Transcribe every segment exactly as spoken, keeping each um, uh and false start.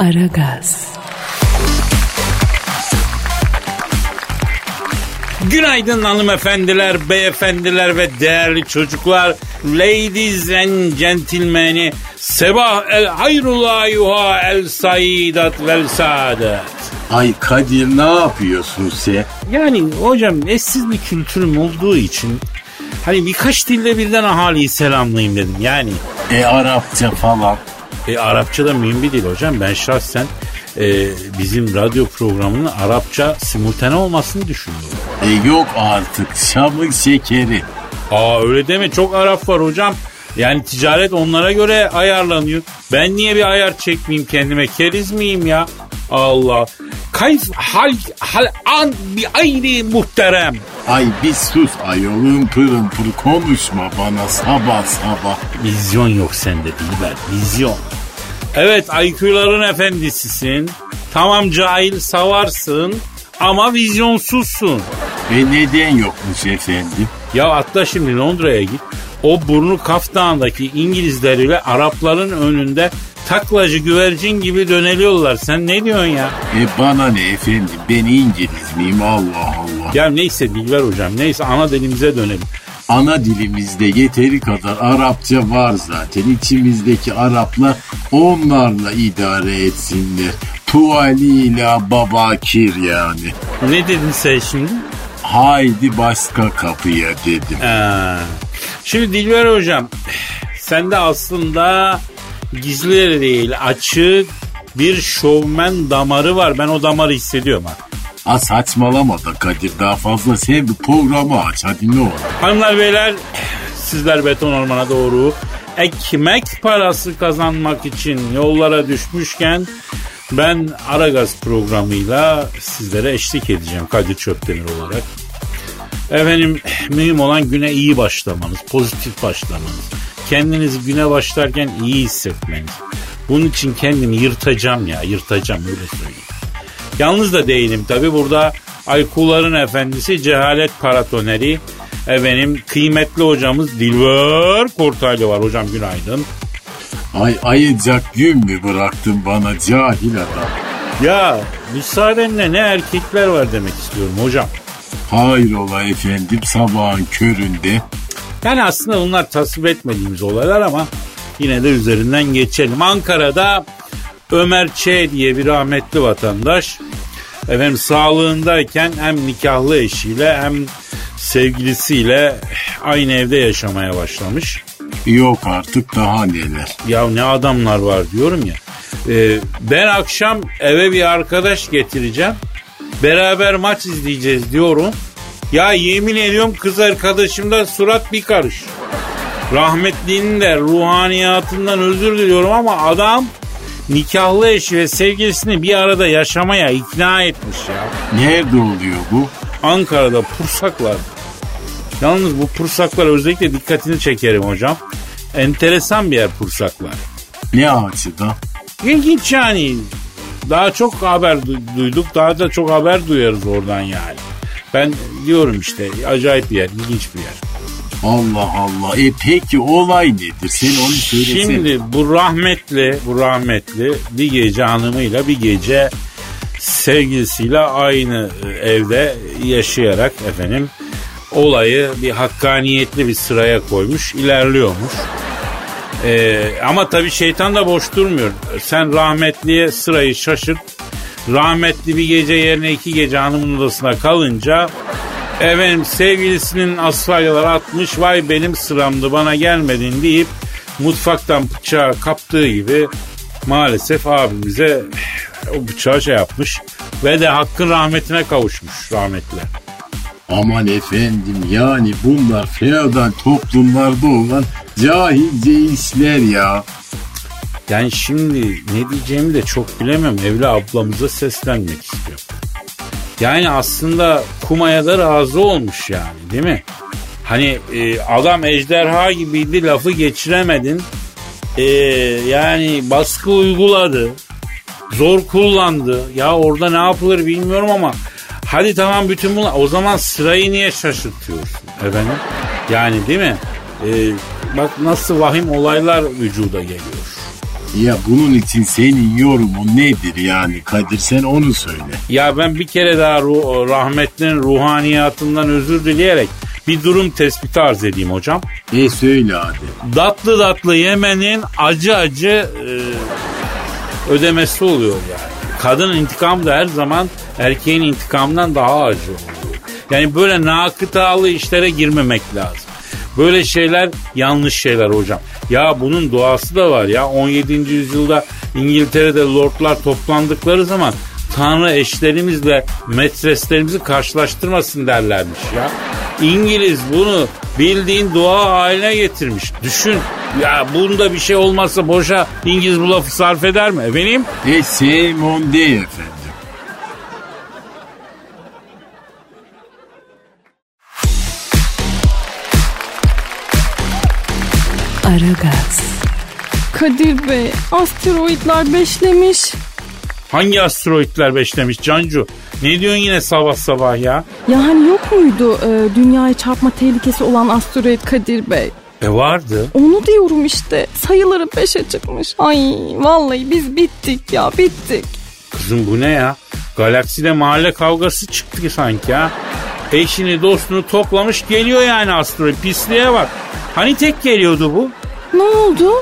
Aragaz. Günaydın hanımefendiler, beyefendiler ve değerli çocuklar. Ladies and gentlemen, sabah el hayrullayuha el saidat vel saadet. Ay Kadir, ne yapıyorsun sen? Yani hocam eşsiz bir kültürüm olduğu için hani birkaç dilde birden ahaliyi selamlayayım dedim yani. E Arapça falan. E Arapça da mühim bir dil hocam. Ben şahsen e, bizim radyo programının Arapça simultane olmasını düşünüyorum. E yok artık, şamlık şekeri. Aa öyle deme, çok Arap var hocam. Yani ticaret onlara göre ayarlanıyor. Ben niye bir ayar çekmeyeyim kendime, keriz miyim ya? Allah. Kayf hal hal an bi ayri muhterem. Ay bir sus ayolun, pırıl pırıl konuşma bana sabah sabah. Vizyon yok sende İlber, vizyon. Evet, I Q'ların efendisisin. Tamam, cahil savarsın ama vizyonsuzsun. Ve neden yokmuş efendim? Ya atla şimdi Londra'ya git. O burnu kaftağındaki İngilizleriyle Arapların önünde taklacı güvercin gibi döneliyorlar. Sen ne diyorsun ya? E bana ne efendim? Ben İngiliz miyim? Allah Allah. Ya neyse Bilber hocam, neyse ana dilimize dönelim. Ana dilimizde yeteri kadar Arapça var zaten. İçimizdeki Araplar onlarla idare etsinler. Tuvaliyle babakir yani. Ne dedin sen şimdi? Haydi başka kapıya dedim. Ee, şimdi Dilber hocam, sen de aslında gizli değil açık bir şovmen damarı var. Ben o damarı hissediyorum ha. Ha saçmalama da Kadir, daha fazla sevdi programı aç hadi, ne olur. Hanımlar beyler, sizler beton ormana doğru ekmek parası kazanmak için yollara düşmüşken ben Aragaz programıyla sizlere eşlik edeceğim Kadir Çöpdemir olarak. Efendim, mühim olan güne iyi başlamanız, pozitif başlamanız. Kendinizi güne başlarken iyi hissetmeniz. Bunun için kendimi yırtacağım ya, yırtacağım öyle söyleyeyim. Yalnız da değilim tabii, burada I Q'ların efendisi, cehalet paratoneri, efendim kıymetli hocamız Dilber Ortaylı var. Hocam günaydın. Ay ayıcak gün mü bıraktın bana cahil adam? Ya müsaadenle ne erkekler var demek istiyorum hocam. Hayrola efendim sabahın köründe? Yani aslında bunlar tasvip etmediğimiz olaylar ama yine de üzerinden geçelim. Ankara'da Ömer Ç. diye bir rahmetli vatandaş efendim sağlığındayken hem nikahlı eşiyle hem sevgilisiyle aynı evde yaşamaya başlamış. Yok artık, daha neler. Ya ne adamlar var diyorum ya. Ee, ben akşam eve bir arkadaş getireceğim. Beraber maç izleyeceğiz diyorum. Ya yemin ediyorum kız arkadaşımda surat bir karış. Rahmetlinin de ruhaniyatından özür diliyorum ama adam nikahlı eşi ve sevgilisini bir arada yaşamaya ikna etmiş ya. Nerede oluyor bu? Ankara'da Pursaklar. Yalnız bu Pursaklar özellikle dikkatini çekerim hocam. Enteresan bir yer Pursaklar. Ne açıdan? İlginç yani. Daha çok haber duyduk, daha da çok haber duyarız oradan yani. Ben diyorum işte acayip bir yer, ilginç bir yer. Allah Allah. E peki olay nedir? Sen onu söylesene. Şimdi bu rahmetli, bu rahmetli bir gece hanımıyla bir gece sevgilisiyle aynı evde yaşayarak efendim olayı bir hakkaniyetli bir sıraya koymuş, ilerliyormuş. Ee, ama tabii şeytan da boş durmuyor. Sen rahmetliye sırayı şaşırt. Rahmetli bir gece yerine iki gece hanımın odasına kalınca efendim sevgilisinin asfalyaları atmış, vay benim sıramdı bana gelmedin deyip mutfaktan bıçağı kaptığı gibi maalesef abimize o bıçağı şey yapmış ve de hakkın rahmetine kavuşmuş rahmetli. Aman efendim, yani bunlar feodal toplumlarda olan cahilce işler ya. Yani şimdi ne diyeceğimi de çok bilemiyorum. Evli ablamıza seslenmek istiyorum. Yani aslında kumaya da razı olmuş yani, değil mi? Hani e, adam ejderha gibiydi, lafı geçiremedin. E, yani baskı uyguladı. Zor kullandı. Ya orada ne yapılır bilmiyorum ama hadi tamam bütün bunlar. O zaman sırayı niye şaşırtıyorsun efendim? Yani değil mi? E, bak nasıl vahim olaylar vücuda geliyor. Ya bunun için senin yorumun nedir yani Kadir, sen onu söyle. Ya ben bir kere daha ruh- rahmetlinin ruhaniyatından özür dileyerek bir durum tespiti arz edeyim hocam. E söyle hadi. Datlı datlı yemenin acı acı e, ödemesi oluyor yani. Kadının intikamı da her zaman erkeğin intikamından daha acı oluyor. Yani böyle nakıtalı işlere girmemek lazım. Böyle şeyler yanlış şeyler hocam. Ya bunun doğası da var ya. on yedinci yüzyılda İngiltere'de lordlar toplandıkları zaman tanrı eşlerimizle metreslerimizi karşılaştırmasın derlermiş ya. İngiliz bunu bildiğin dua haline getirmiş. Düşün ya, bunda bir şey olmazsa boşa İngiliz bu lafı sarf eder mi efendim? E Simon değil efendim. Aragaz. Kadir Bey, asteroidler beşlemiş. Hangi asteroidler beşlemiş Cancu? Ne diyorsun yine sabah sabah ya? Ya hani yok muydu e, dünyaya çarpma tehlikesi olan asteroid Kadir Bey? E vardı. Onu diyorum işte, sayıları beşe çıkmış. Ay vallahi biz bittik ya, bittik. Kızım bu ne ya? Galakside mahalle kavgası çıktı sanki ya. Eşini dostunu toplamış geliyor yani asteroid, pisliğe bak. Hani tek geliyordu bu? Ne oldu?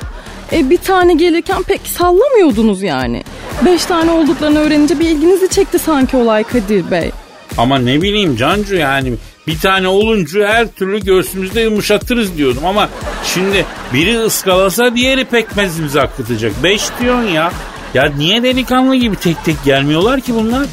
E, bir tane gelirken pek sallamıyordunuz yani. Beş tane olduklarını öğrenince bir ilginizi çekti sanki olay Kadir Bey. Ama ne bileyim Cancu, yani bir tane olunca her türlü göğsümüzde yumuşatırız diyordum. Ama şimdi biri ıskalasa diğeri pekmezimizi akıtacak. Beş diyorsun ya. Ya niye delikanlı gibi tek tek gelmiyorlar ki bunlar?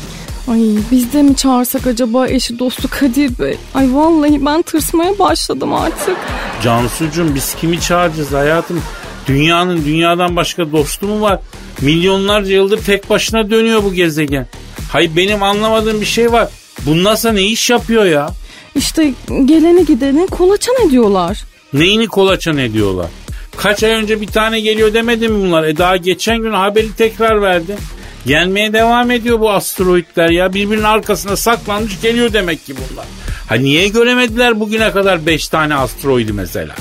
Ay biz de mi çağırsak acaba eşi dostu Kadir Bey? Ay vallahi ben tırsmaya başladım artık. Cansucuğum biz kimi çağıracağız hayatım? Dünyanın dünyadan başka dostu mu var? Milyonlarca yıldır tek başına dönüyor bu gezegen. Hayır benim anlamadığım bir şey var. Bu NASA ne iş yapıyor ya? İşte geleni gideni kolaçan ediyorlar. Neyini kolaçan ediyorlar? Kaç ay önce bir tane geliyor demedi mi bunlar? E daha geçen gün haberi tekrar verdi. Gelmeye devam ediyor bu asteroidler ya. Birbirinin arkasına saklanmış geliyor demek ki bunlar. Ha niye göremediler bugüne kadar beş tane asteroidi mesela?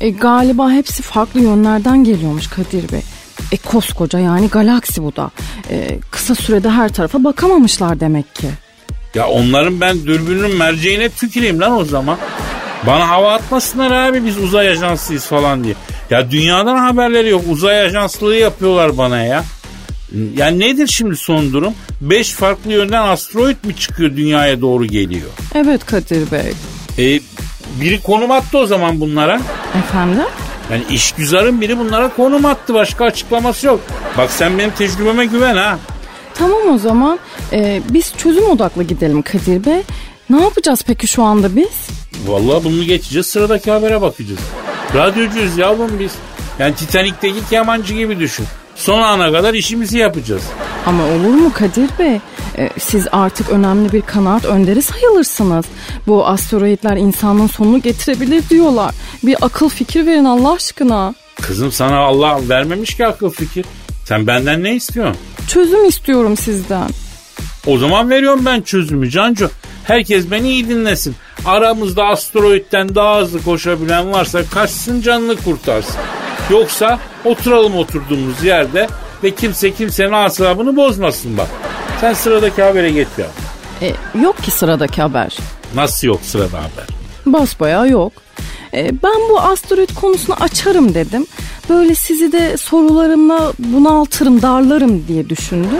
E, galiba hepsi farklı yönlerden geliyormuş Kadir Bey. E koskoca yani galaksi bu da. E, kısa sürede her tarafa bakamamışlar demek ki. Ya onların ben dürbünün merceğine tüküreyim lan o zaman. Bana hava atmasınlar abi biz uzay ajansıyız falan diye. Ya dünyadan haberleri yok. Uzay ajanslığı yapıyorlar bana ya. Yani nedir şimdi son durum? Beş farklı yönden asteroid mi çıkıyor dünyaya doğru geliyor? Evet Kadir Bey. E, biri konum attı o zaman bunlara. Efendim? Yani işgüzarın biri bunlara konum attı. Başka açıklaması yok. Bak sen benim tecrübeme güven ha. Tamam o zaman. E, biz çözüm odaklı gidelim Kadir Bey. Ne yapacağız peki şu anda biz? Vallahi bunu geçeceğiz. Sıradaki habere bakacağız. Radyocuyuz yavrum biz. Yani Titanik'teki kemancı gibi düşün. Son ana kadar işimizi yapacağız. Ama olur mu Kadir Bey? Ee, siz artık önemli bir kanaat önderi sayılırsınız. Bu asteroidler insanlığın sonunu getirebilir diyorlar. Bir akıl fikir verin Allah aşkına. Kızım sana Allah vermemiş ki akıl fikir. Sen benden ne istiyorsun? Çözüm istiyorum sizden. O zaman veriyorum ben çözümü Cancu. Herkes beni iyi dinlesin. Aramızda asteroidden daha hızlı koşabilen varsa kaçsın, canını kurtarsın. Yoksa oturalım oturduğumuz yerde ve kimse kimsenin asabını bozmasın bak. Sen sıradaki habere geç ya. E, yok ki sıradaki haber. Nasıl yok sırada haber? Basbayağı yok. E, ben bu asteroid konusunu açarım dedim. Böyle sizi de sorularımla bunaltırım, darlarım diye düşündüm.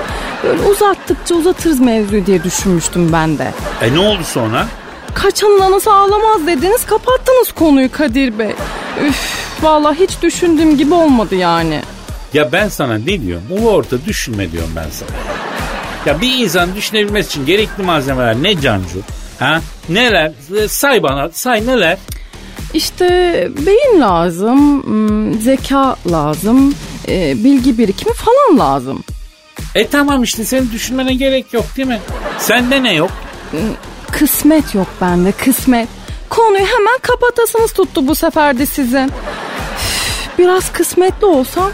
Böyle uzattıkça uzatırız mevzuyu diye düşünmüştüm ben de. E ne oldu sonra? Kaçanın anası ağlamaz dediniz, kapattınız konuyu Kadir Bey. Üff. Vallahi hiç düşündüğüm gibi olmadı yani. Ya ben sana ne diyorum? Ulu orta düşünme diyorum ben sana. Ya bir insan düşünebilmesi için gerekli malzemeler ne Cancu? Ha? Neler? Say bana, say neler? İşte beyin lazım, zeka lazım, bilgi birikimi falan lazım. E tamam işte senin düşünmene gerek yok değil mi? Sende ne yok? Kısmet yok bende, kısmet. Konuyu hemen kapatasınız tuttu bu sefer de sizin. Biraz kısmetli olsam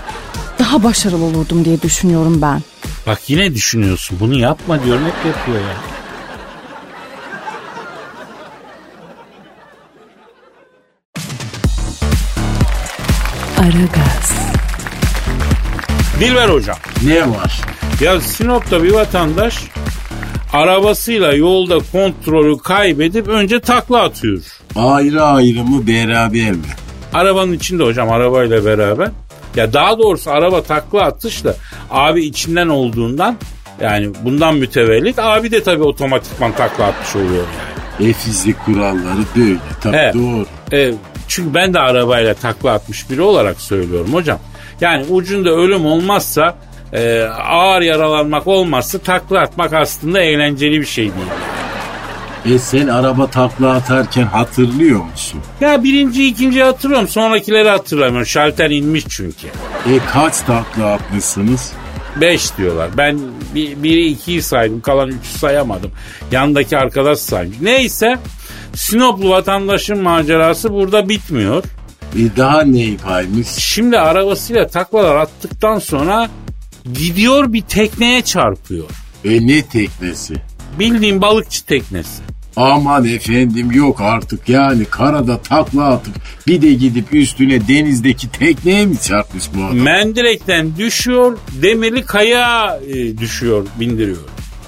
daha başarılı olurdum diye düşünüyorum ben. Bak yine düşünüyorsun. Bunu yapma diyorum, hep yapıyor ya. Aragaz. Dilber Hocam. Ne var? Ya Sinop'ta bir vatandaş arabasıyla yolda kontrolü kaybedip önce takla atıyor. Ayrı ayrı mı beraber mi? Arabanın içinde hocam, arabayla beraber. Ya daha doğrusu araba takla atışla abi içinden olduğundan, yani bundan mütevellit abi de tabii otomatikman takla atmış oluyor yani. E fizik kuralları böyle tabii, evet, doğru. Evet. Çünkü ben de arabayla takla atmış biri olarak söylüyorum hocam. Yani ucunda ölüm olmazsa, e, ağır yaralanmak olmazsa takla atmak aslında eğlenceli bir şey değil. E sen araba takla atarken hatırlıyor musun? Ya birinci, ikinciyi hatırlıyorum. Sonrakileri hatırlamıyorum. Şalter inmiş çünkü. E kaç takla atmışsınız? Beş diyorlar. Ben bir, biri ikiyi saydım. Kalan üçü sayamadım. Yandaki arkadaş saymış. Neyse, Sinoplu vatandaşın macerası burada bitmiyor. E daha neyi paymış? Şimdi arabasıyla taklalar attıktan sonra gidiyor bir tekneye çarpıyor. E ne teknesi? Bildiğin balıkçı teknesi. Aman efendim, yok artık yani, karada takla atıp bir de gidip üstüne denizdeki tekneye mi çarpmış bu adam? Mendirekten düşüyor, demirli kaya e, düşüyor, bindiriyor.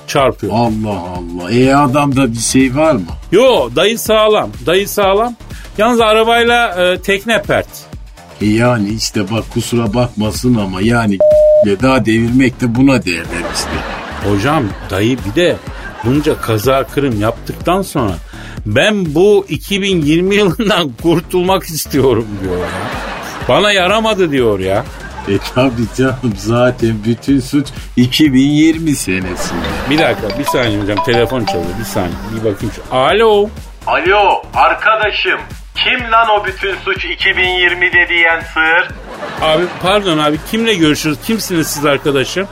Çarpıyor. Allah Allah. E adamda bir şey var mı? Yo, dayı sağlam. Dayı sağlam. Yalnız arabayla e, tekne pert. E yani işte bak, kusura bakmasın ama yani daha devirmek de buna değerler işte. Hocam dayı bir de bunca kaza kırım yaptıktan sonra ben bu iki bin yirmi yılından kurtulmak istiyorum diyor ya. Bana yaramadı diyor ya. E tabi canım, zaten bütün suç iki bin yirmi senesinde. Bir dakika, bir saniye hocam, telefon çalıyor, bir saniye bir bakayım şu. Alo. Alo arkadaşım, kim lan o bütün suç iki bin yirmide diyen sığır? Abi pardon abi, kimle görüşürüz, kimsiniz siz arkadaşım?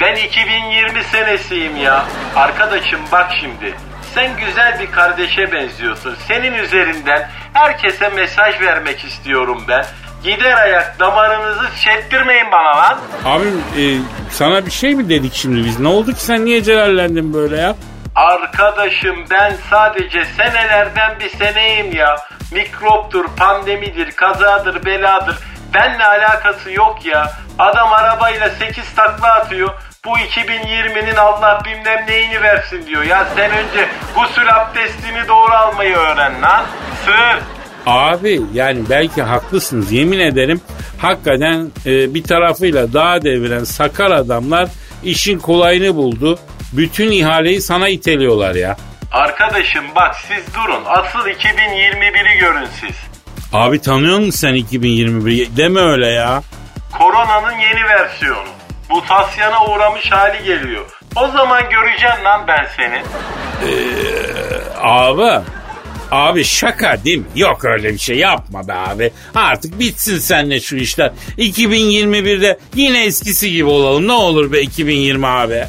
Ben iki bin yirmi senesiyim ya. Arkadaşım bak şimdi, sen güzel bir kardeşe benziyorsun. Senin üzerinden herkese mesaj vermek istiyorum ben. Gider ayak damarınızı çektirmeyin bana lan. Abim e, sana bir şey mi dedik şimdi biz? Ne oldu ki, sen niye celallendin böyle ya? Arkadaşım ben sadece senelerden bir seneyim ya. Mikroptur, pandemidir, kazadır, beladır. Benle alakası yok ya. Adam arabayla sekiz takla atıyor. Bu iki bin yirminin Allah bilmem neyini versin diyor. Ya sen önce gusül abdestini doğru almayı öğren lan. Sır. Abi yani belki haklısınız, yemin ederim hakikaten e, bir tarafıyla dağa deviren sakar adamlar işin kolayını buldu. Bütün ihaleyi sana iteliyorlar ya. Arkadaşım bak siz durun, asıl iki bin yirmi biri görün siz. Abi tanıyor musun sen iki bin yirmi biri? Deme öyle ya. Koronanın yeni versiyonu. Mutasyona uğramış hali geliyor. O zaman göreceğim lan ben seni. Eee abi... Abi şaka değil mi? Yok öyle bir şey, yapma be abi. Artık bitsin seninle şu işler. iki bin yirmi birde yine eskisi gibi olalım. Ne olur be iki bin yirmi abi.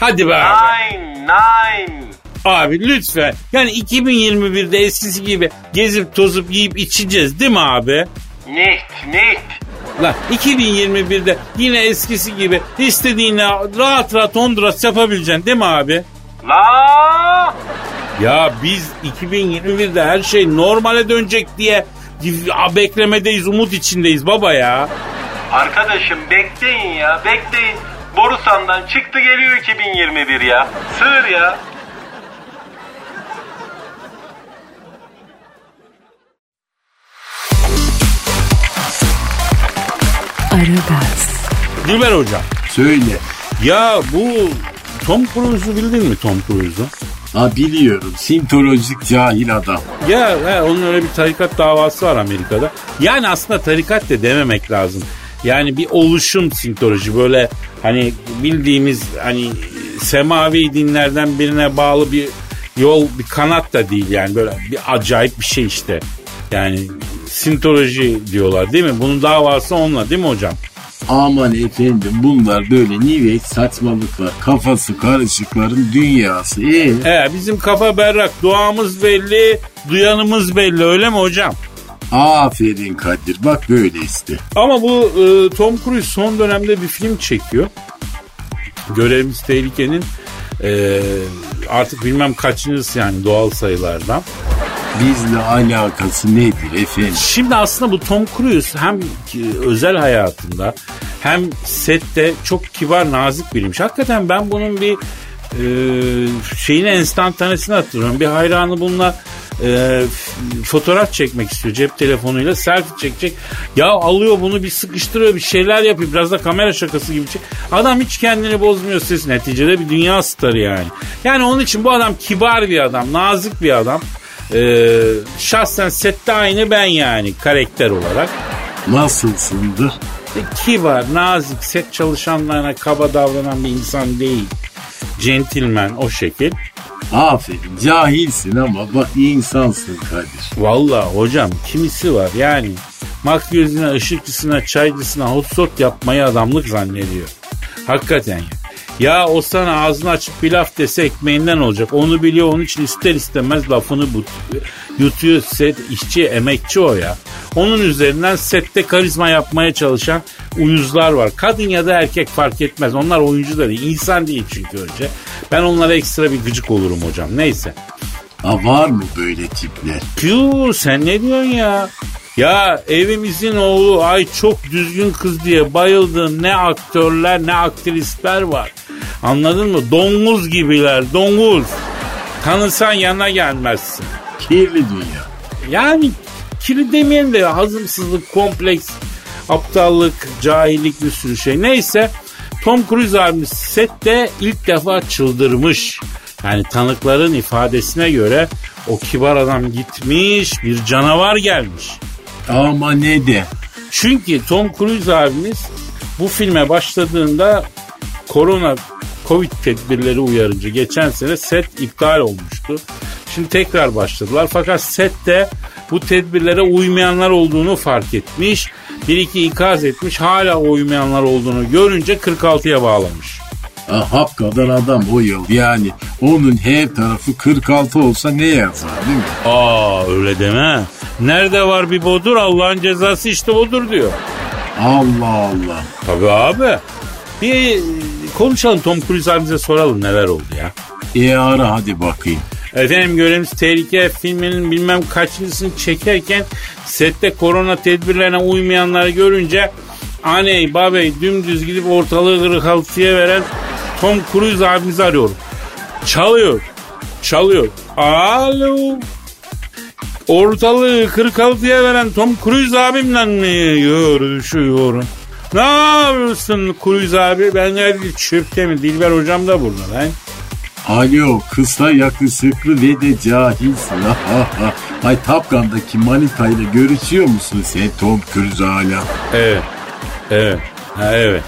Hadi be abi. Nine, nine. Abi lütfen. Yani iki bin yirmi birde eskisi gibi gezip tozup yiyip içeceğiz değil mi abi? Nicht, nicht. Lan iki bin yirmi birde yine eskisi gibi istediğinle rahat rahat Honduras yapabileceksin değil mi abi? La. Ya biz iki bin yirmi birde her şey normale dönecek diye beklemedeyiz, umut içindeyiz baba ya. Arkadaşım bekleyin ya, bekleyin. Borusan'dan çıktı geliyor iki bin yirmi bir ya. Sığır ya. Aragaz. Gülber Hocam. Söyle. Ya bu Tom Cruise'u bildin mi, Tom Cruise'u? Ha biliyorum. Scientolojik cahil adam. Ya he, onun öyle bir tarikat davası var Amerika'da. Yani aslında tarikat de dememek lazım. Yani bir oluşum Scientology, böyle hani bildiğimiz hani semavi dinlerden birine bağlı bir yol, bir kanat da değil yani, böyle bir acayip bir şey işte. Yani Scientology diyorlar değil mi? Bunun davası onunla değil mi hocam? Aman efendim, bunlar böyle New Age saçmalıklar, kafası karışıkların dünyası. Ee? He, bizim kafa berrak, duamız belli, duyanımız belli, öyle mi hocam? Aferin Kadir, bak böyle işte. Ama bu e, Tom Cruise son dönemde bir film çekiyor. Görevimiz Tehlike'nin e, artık bilmem kaçıncısı yani doğal sayılardan. Bizle alakası nedir efendim? Şimdi aslında bu Tom Cruise hem özel hayatında hem sette çok kibar, nazik biriymiş. Hakikaten ben bunun bir e, şeyini, enstantanesini hatırlıyorum. Bir hayranı bununla e, fotoğraf çekmek istiyor cep telefonuyla, selfie çekecek. Ya alıyor bunu, bir sıkıştırıyor, bir şeyler yapıyor. Biraz da kamera şakası gibi çek. Adam hiç kendini bozmuyor ses. Neticede bir dünya starı yani. Yani onun için bu adam kibar bir adam, nazik bir adam. Ee, şahsen sette aynı ben yani, karakter olarak. Nasılsındı? Kibar, nazik, set çalışanlarına kaba davranan bir insan değil. Centilmen, o şekil. Aferin, cahilsin ama bak iyi insansın kardeşim. Vallahi hocam, kimisi var yani makyözüne, ışıkçısına, çaycısına hot yapmayı adamlık zannediyor. Hakikaten ya. Ya o sana ağzını açıp bir laf dese ekmeğinden olacak. Onu biliyor, onun için ister istemez lafını yutuyor. Set işçi, emekçi o ya. Onun üzerinden sette karizma yapmaya çalışan uyuzlar var. Kadın ya da erkek fark etmez. Onlar oyuncu da değil, insan değil çünkü önce. Ben onlara ekstra bir gıcık olurum hocam. Neyse. Ha, var mı böyle tipler? Püh, sen ne diyorsun ya? Ya evimizin oğlu, ay çok düzgün kız diye bayıldığım ne aktörler ne aktrisler var. Anladın mı? Domuz gibiler, domuz. Tanısan yanına gelmezsin. Kirli dünya. Yani kirli demeyelim de hazımsızlık, kompleks, aptallık, cahillik, bir sürü şey. Neyse, Tom Cruise abimiz sette ilk defa çıldırmış. Yani tanıkların ifadesine göre o kibar adam gitmiş, bir canavar gelmiş. Ama ne de? Çünkü Tom Cruise abimiz bu filme başladığında korona, Covid tedbirleri uyarınca geçen sene set iptal olmuştu. Şimdi tekrar başladılar. Fakat sette bu tedbirlere uymayanlar olduğunu fark etmiş. Bir iki ikaz etmiş. Hala uymayanlar olduğunu görünce kırk altıya bağlamış. Ah, hap kadar adam o yıl. Yani onun her tarafı kırk altı olsa ne yazar değil mi? Aa, öyle deme. Nerede var bir bodur, Allah'ın cezası işte bodur diyor. Allah Allah. Tabii abi. Bir konuşalım, Tom Cruise abimize soralım neler oldu ya. E ara hadi bakayım. Efendim, Görevimiz Tehlike filminin bilmem kaçıncısını çekerken sette korona tedbirlerine uymayanları görünce aney babey dümdüz gidip ortalığı kırık altıya veren Tom Cruise abimizi arıyorum. Çalıyor. Çalıyor. Alo. Ortalığı kırk altıya veren Tom Cruise abimle görüşüyorum. Ne yapıyorsun Cruise abi? Ben de çöpte mi? Dilber hocam da burada lan. Alo, kısa yakışıklı ve de cahilsin. Ay, Top Gun'daki manitayla görüşüyor musun sen Tom Cruise hala? Evet. Evet. Ha, evet.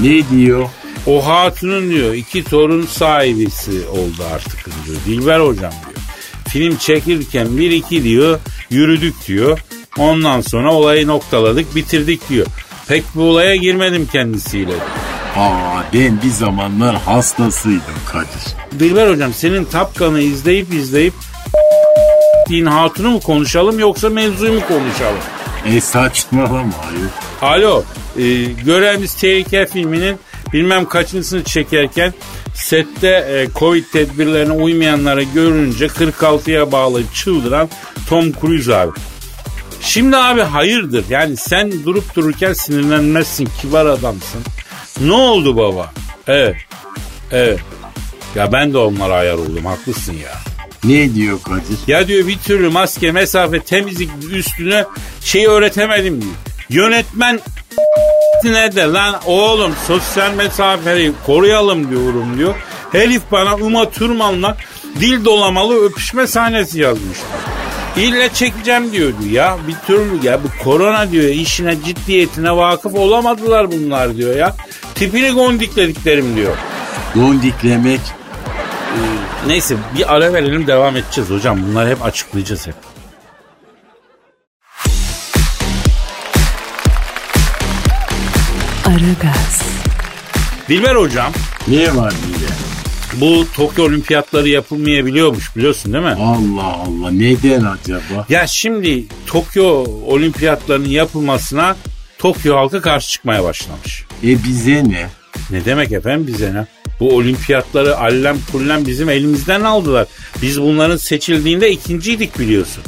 Ne diyor? O hatunun diyor iki torun sahibisi oldu artık diyor. Dilber hocam diyor. Film çekilirken bir iki diyor yürüdük diyor. Ondan sonra olayı noktaladık, bitirdik diyor. Pek bu olaya girmedim kendisiyle. Aa, ben bir zamanlar hastasıydım Kadir. Dilber hocam, senin Top Gun'ı izleyip izleyip din hatunu mu konuşalım yoksa mevzuyu mu konuşalım? E saçmalama hayır. Alo, e, Görevimiz Tehlike filminin bilmem kaçıncısını çekerken sette e, Covid tedbirlerine uymayanları görünce kırk altıya bağlayıp çıldıran Tom Cruise abi. Şimdi abi hayırdır? Yani sen durup dururken sinirlenmezsin, kibar adamsın. Ne oldu baba? Evet, evet. Ya ben de onlara ayar oldum, haklısın ya. Ne diyor Kadir? Ya diyor bir türlü maske, mesafe, temizlik üstüne şeyi öğretemedim diyor. Yönetmen ne de lan oğlum, sosyal mesafeyi koruyalım diyorum diyor. Herif bana Uma Thurman'la dil dolamalı öpüşme sahnesi yazmış. İlle çekeceğim diyordu ya. Bir türlü ya bu korona diyor işine, ciddiyetine vakıf olamadılar bunlar diyor ya. Tipini gondiklediklerim diyor. Gondiklemek. Ee, neyse bir ara verelim, devam edeceğiz hocam. Bunları hep açıklayacağız hep. Aragaz. Dilber hocam. Niye var diye? Bu Tokyo Olimpiyatları yapılmayabiliyormuş, biliyorsun değil mi? Allah Allah, neden acaba? Ya şimdi Tokyo Olimpiyatlarının yapılmasına Tokyo halkı karşı çıkmaya başlamış. E bize ne? Ne demek efendim bize ne? Bu olimpiyatları allem kullem bizim elimizden aldılar. Biz bunların seçildiğinde ikinciydik biliyorsun.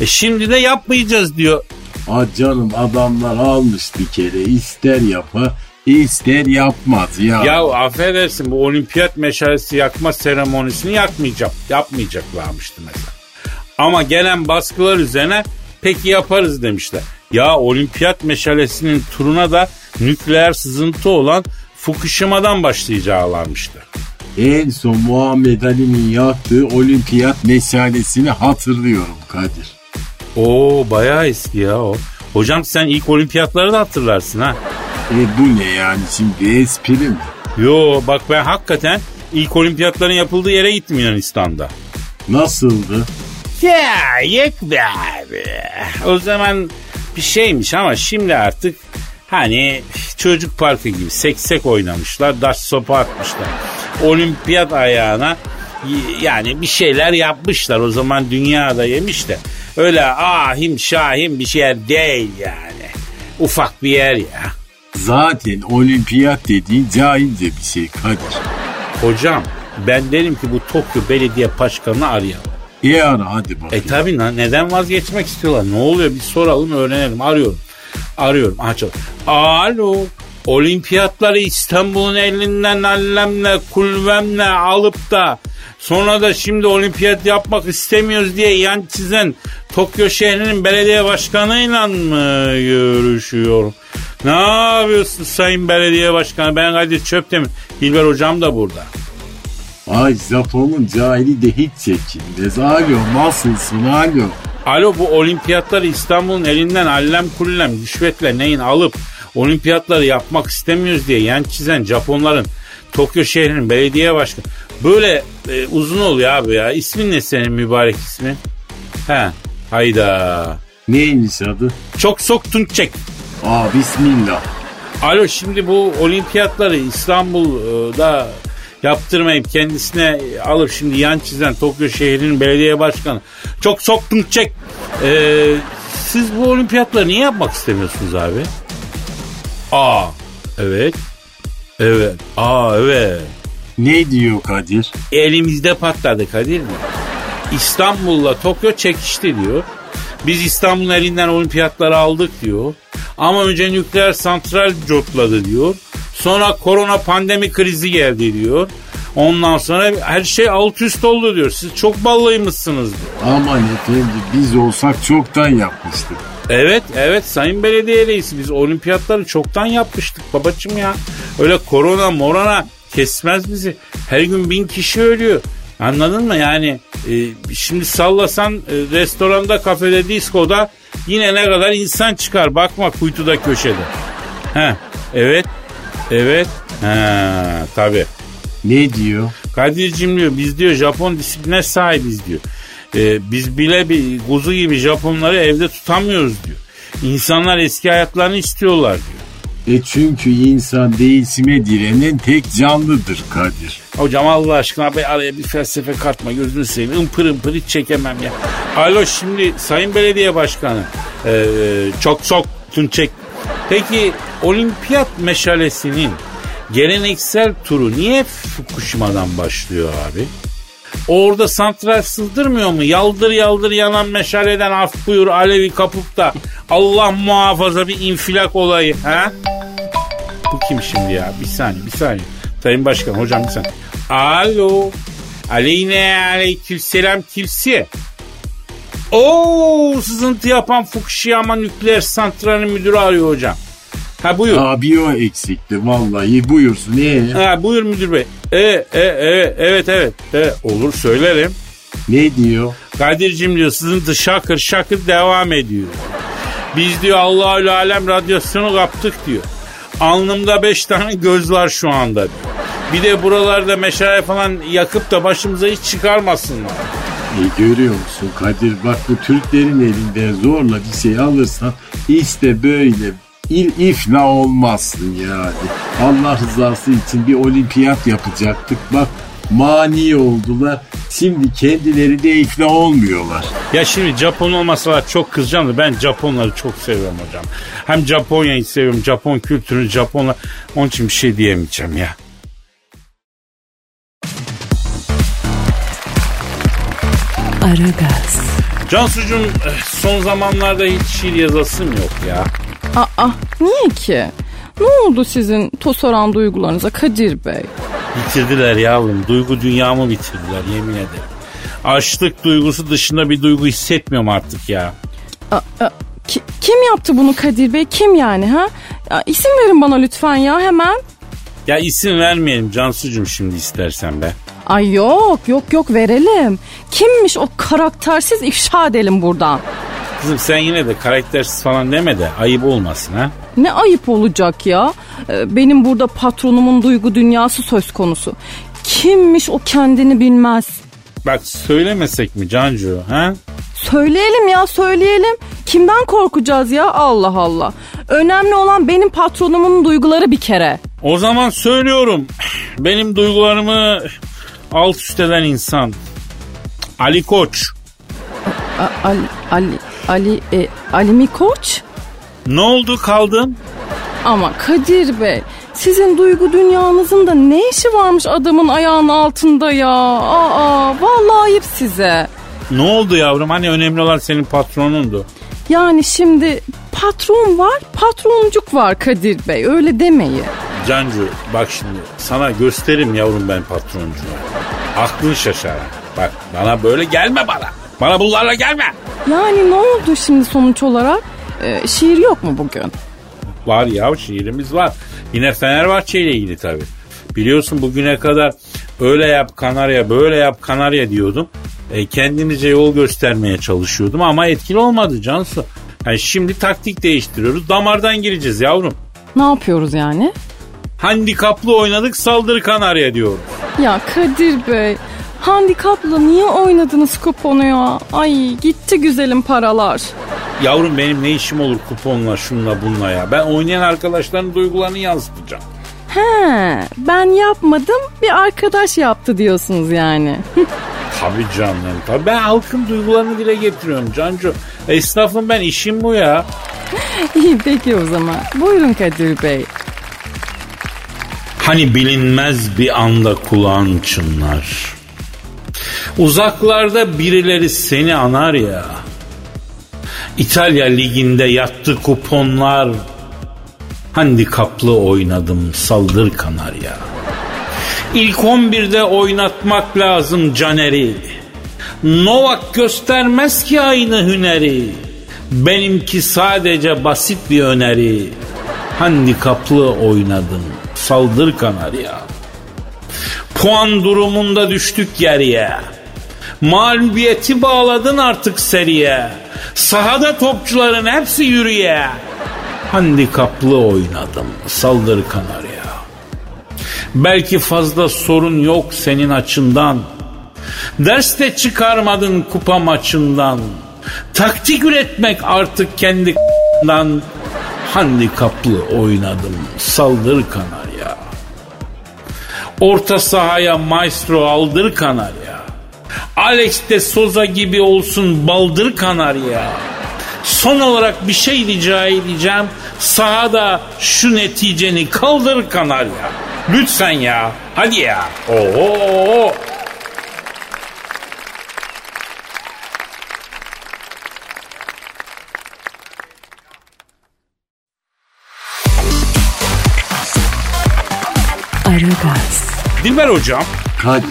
E şimdi de yapmayacağız diyor. Ah canım, adamlar almış bir kere, ister yapa ister yapmaz ya. Ya affedersin, bu olimpiyat meşalesi yakma seremonisini yakmayacak, yapmayacaklarmıştı mesela. Ama gelen baskılar üzerine peki yaparız demişler. Ya olimpiyat meşalesinin turuna da nükleer sızıntı olan Fukushima'dan başlayacaklarmıştı. En son Muhammed Ali'nin yaktığı olimpiyat meşalesini hatırlıyorum Kadir. Oo bayağı eski ya o. Hocam sen ilk olimpiyatları da hatırlarsın ha. E bu ne yani şimdi, espri mi? Yo bak ben hakikaten ilk olimpiyatların yapıldığı yere gittim Yunanistan'da. Nasıldı? Ya yok be abi. O zaman bir şeymiş ama şimdi artık hani çocuk parkı gibi seksek oynamışlar, taş sopa atmışlar. Olimpiyat ayağına yani bir şeyler yapmışlar. O zaman dünyada yemiş de öyle ahim şahim bir şey değil yani. Ufak bir yer ya. Zaten olimpiyat dediğin cahilce bir şey Kadir. Hocam ben derim ki bu Tokyo Belediye Başkanı'nı arayalım. İyi ara hadi bak. E tabi lan, neden vazgeçmek istiyorlar? Ne oluyor bir soralım öğrenelim. Arıyorum. Arıyorum açalım. Alo. Olimpiyatları İstanbul'un elinden allemle kulvemle alıp da sonra da şimdi olimpiyat yapmak istemiyoruz diye yan çizen Tokyo şehrinin belediye başkanıyla mı görüşüyorum? Ne yapıyorsun sayın belediye başkanı? Ben Kadir Çöptemir. İlber hocam da burada. Ay Zafon'un cahili de hiç çekilmez. Alo nasılsın alo? Alo bu olimpiyatları İstanbul'un elinden allem kullem rüşvetle neyin alıp olimpiyatları yapmak istemiyoruz diye yan çizen Japonların Tokyo şehrinin belediye başkanı. Böyle e, uzun oluyor abi ya. İsmin ne senin mübarek ismin? He hayda. Neymiş adı? Çok sok Tunçek. Aa bismillah. Alo şimdi bu olimpiyatları İstanbul'da yaptırmayıp kendisine alıp şimdi yan çizen Tokyo şehrinin belediye başkanı. Çok soktum çek. Ee, siz bu olimpiyatları niye yapmak istemiyorsunuz abi? Aa evet. Evet. Aa evet. Ne diyor Kadir? Elimizde patladı Kadir mi? İstanbul'la Tokyo çekişti diyor. Biz İstanbul'un elinden olimpiyatları aldık diyor. Ama önce nükleer santral cotladı diyor. Sonra korona pandemi krizi geldi diyor. Ondan sonra her şey alt üst oldu diyor. Siz çok ballıymışsınız diyor. Aman efendim biz olsak çoktan yapmıştık. Evet evet sayın belediye reisi biz olimpiyatları çoktan yapmıştık babacığım ya. Öyle korona morona kesmez bizi. Her gün bin kişi ölüyor. Anladın mı yani e, şimdi sallasan e, restoranda, kafede, diskoda yine ne kadar insan çıkar bakma kuytuda köşede. Heh evet. Evet. Ha, tabii. Ne diyor? Kadir'cim diyor biz diyor Japon disipline sahibiz diyor. Ee, biz bile bir kuzu gibi Japonları evde tutamıyoruz diyor. İnsanlar eski hayatlarını istiyorlar diyor. E çünkü insan değişime direnen tek canlıdır Kadir. Hocam Allah aşkına be araya bir felsefe katma gözünü seveyim. Impır impır hiç çekemem ya. Alo şimdi sayın belediye başkanı. Ee, çok çok Tunçek. Peki olimpiyat meşalesinin geleneksel turu niye Fukushima'dan başlıyor abi? Orada santral sızdırmıyor mu? Yaldır yaldır yanan meşaleden af buyur alevi kapıp da Allah muhafaza bir infilak olayı. Ha? Bu kim şimdi ya? Bir saniye bir saniye. Sayın Başkan hocam bir saniye. Alo. Aleyne aleykümselam kimsi? Ooo sızıntı yapan Fukushima nükleer santrali müdürü arıyor hocam. Ha buyur. Abi o eksikti vallahi buyursun. Ee? Ha buyur müdür bey. E, e, e, evet evet. E, olur söylerim. Ne diyor? Kadir'cim diyor sızıntı şakır şakır devam ediyor. Biz diyor Allahül Alem radyasyonu kaptık diyor. Alnımda beş tane göz var şu anda diyor. Bir de buralarda meşale falan yakıp da başımıza hiç çıkarmasınlar. E görüyor musun Kadir bak bu Türklerin elinde zorla bir şey alırsan işte böyle il ifla olmazsın yani. Allah rızası için bir olimpiyat yapacaktık bak mani oldular şimdi kendileri de ifla olmuyorlar. Ya şimdi Japon olmasalar çok kızacağım da ben Japonları çok seviyorum hocam. Hem Japonya'yı seviyorum Japon kültürünü Japonlar onun için bir şey diyemeyeceğim ya. Aragaz. Cansucuğum son zamanlarda hiç şiir yazasım yok ya. Aa niye ki? Ne oldu sizin tosaran duygularınıza Kadir Bey? Bitirdiler yavrum. Duygu dünyamı bitirdiler, yemin ederim. Açlık duygusu dışında bir duygu hissetmiyorum artık ya. A, a, ki, kim yaptı bunu Kadir Bey? Kim yani ha? Ya, isim verin bana lütfen ya hemen. Ya isim vermeyelim Cansucuğum şimdi istersen be. Ay yok yok yok verelim. Kimmiş o karaktersiz, ifşa edelim buradan. Kızım sen yine de karaktersiz falan deme de ayıp olmasın ha. Ne ayıp olacak ya? Benim burada patronumun duygu dünyası söz konusu. Kimmiş o kendini bilmez. Bak söylemesek mi Cancu ha? Söyleyelim ya söyleyelim. Kimden korkacağız ya Allah Allah. Önemli olan benim patronumun duyguları bir kere. O zaman söylüyorum. Benim duygularımı alt üst eden insan Ali Koç. A- Ali Ali Ali e, Ali mi Koç? Ne oldu kaldın? Ama Kadir Bey, sizin duygu dünyanızın da ne işi varmış adamın ayağının altında ya? Aa, vallahi ayıp size. Ne oldu yavrum? Hani önemli olan senin patronundu. Yani şimdi patron var, patroncuk var Kadir Bey. Öyle demeyi. Cancu bak şimdi sana gösteririm yavrum ben patroncuğu. Aklın şaşar. Bak bana böyle gelme bana. Bana bunlarla gelme. Yani ne oldu şimdi sonuç olarak? Ee, şiir yok mu bugün? Var ya, şiirimiz var. Yine Fenerbahçe ile ilgili tabii. Biliyorsun bugüne kadar öyle yap Kanarya, böyle yap Kanarya diyordum. E, kendimize yol göstermeye çalışıyordum ama etkili olmadı Cansu. Yani şimdi taktik değiştiriyoruz. Damardan gireceğiz yavrum. Ne yapıyoruz yani? Handikaplı oynadık, saldır Kanarya diyorum. Ya Kadir Bey, handikapla niye oynadınız kuponu ya? Ay gitti güzelim paralar. Yavrum benim ne işim olur kuponla şunla bunla ya. Ben oynayan arkadaşların duygularını yansıtacağım. He, ben yapmadım bir arkadaş yaptı diyorsunuz yani. Tabii canım tabii. Ben halkın duygularını dile getiriyorum Cancu. Esnafım ben, işim bu ya. İyi peki o zaman. Buyurun Kadir Bey. Hani bilinmez bir anda kulağın çınlar. Uzaklarda birileri seni anar ya. İtalya liginde yattı kuponlar. Handikaplı oynadım saldır Kanarya. İlk on birde oynatmak lazım Caner'i. Novak göstermez ki aynı hüneri. Benimki sadece basit bir öneri. Handikaplı oynadım saldır Kanarya. Puan durumunda düştük yarıya. Mağlubiyeti bağladın artık seriye. Sahada topçuların hepsi yürüye. Handikaplı oynadım saldır Kanarya. Belki fazla sorun yok senin açından. Ders de çıkarmadın kupa maçından. Taktik üretmek artık kendi k***dan. Handikaplı oynadım saldır Kanarya. Orta sahaya maestro aldır Kanarya. Alex de Souza gibi olsun baldır Kanarya. Son olarak bir şey rica edeceğim. Sahada şu neticeni kaldır Kanarya. Lütfen ya. Hadi ya. Oho. Aragaz. Dilber hocam. Hadi.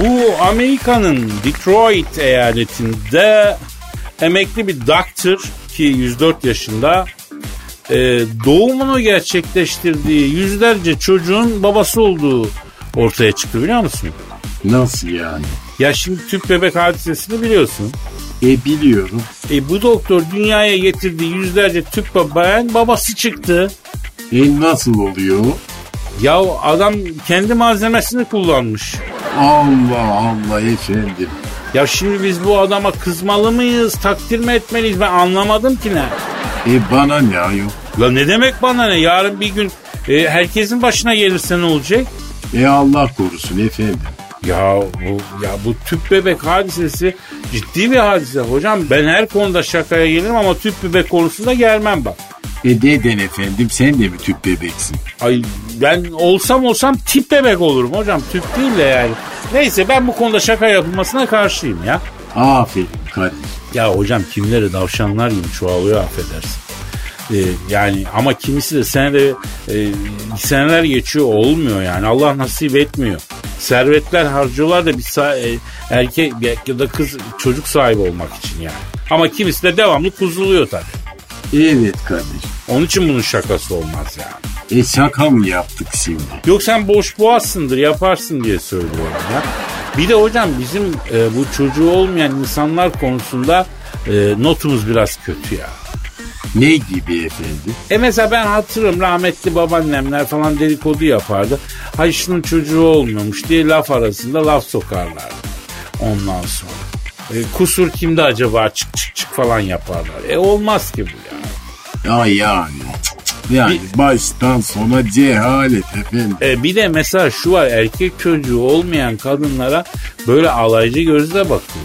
Bu Amerika'nın Detroit eyaletinde emekli bir doktor ki yüz dört yaşında e, doğumunu gerçekleştirdiği yüzlerce çocuğun babası olduğu ortaya çıktı biliyor musun? Nasıl yani? Ya şimdi tüp bebek hadisesini biliyorsun. E biliyorum. E bu doktor dünyaya getirdiği yüzlerce tüp bebeğin babası çıktı. E nasıl oluyor? Ya adam kendi malzemesini kullanmış. Allah Allah efendim. Ya şimdi biz bu adama kızmalı mıyız, takdir mi etmeliyiz? Ben anlamadım ki ne. E bana ne ayol? La ne demek bana ne? Yarın bir gün e, herkesin başına gelirse ne olacak? E Allah korusun efendim. Ya bu, ya bu tüp bebek hadisesi ciddi bir hadise hocam. Ben her konuda şakaya gelirim ama tüp bebek konusunda gelmem bak. E neden efendim? Sen de mi tüp bebeksin? Ay ben olsam olsam tip bebek olurum hocam. Tüp değil de yani. Neyse ben bu konuda şaka yapılmasına karşıyım ya. Aferin kardeşim. Ya hocam kimleri davşanlar gibi çoğalıyor affedersin. Ee, yani ama kimisi de senede e, seneler geçiyor olmuyor yani. Allah nasip etmiyor. Servetler harcıyorlar da bir sa- e, erkek ya da kız çocuk sahibi olmak için yani. Ama kimisi de devamlı kuzuluyor tabii. Evet kardeşim. Onun için bunun şakası olmaz yani. E şaka mı yaptık şimdi? Yok sen boş boğazsındır yaparsın diye söylüyorum ya. Bir de hocam bizim e, bu çocuğu olmayan insanlar konusunda e, notumuz biraz kötü ya. Ne gibi efendim? E mesela ben hatırlıyorum rahmetli babaannemler falan dedikodu yapardı. Hay şunun çocuğu olmuyormuş diye laf arasında laf sokarlardı. Ondan sonra. E, kusur kimde acaba çık çık çık falan yaparlar. E olmaz ki bu yani. Ya yani. Yani bir, baştan sona cehalet efendim. E, bir de mesela şu var erkek çocuğu olmayan kadınlara böyle alaycı gözle bakıyor.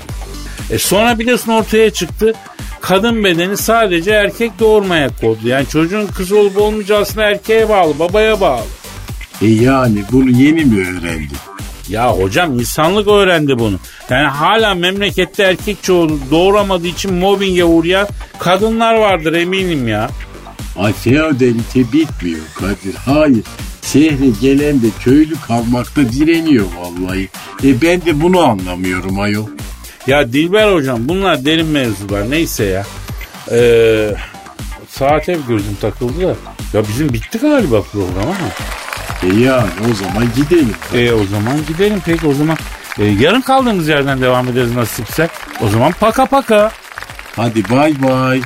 E, sonra biliyorsun ortaya çıktı. Kadın bedeni sadece erkek doğurmaya kodlu. Yani çocuğun kız olup olmayacağı aslında erkeğe bağlı, babaya bağlı. E yani bunu yeni mi öğrendi? Ya hocam insanlık öğrendi bunu. Yani hala memlekette erkek çoğu doğuramadığı için mobbinge uğrayan kadınlar vardır eminim ya. Ay feodalite bitmiyor Kadir. Hayır. Şehre gelen de köylü kalmakta direniyor vallahi. E ben de bunu anlamıyorum ayol. Ya Dilber hocam bunlar derin mevzular neyse ya. Ee, saat hep gözüm takıldı da. Ya bizim bitti galiba program ama. E yani o zaman gidelim. E o zaman gidelim peki o zaman. E, yarın kaldığımız yerden devam ederiz nasipse. O zaman paka paka. Hadi bay bay.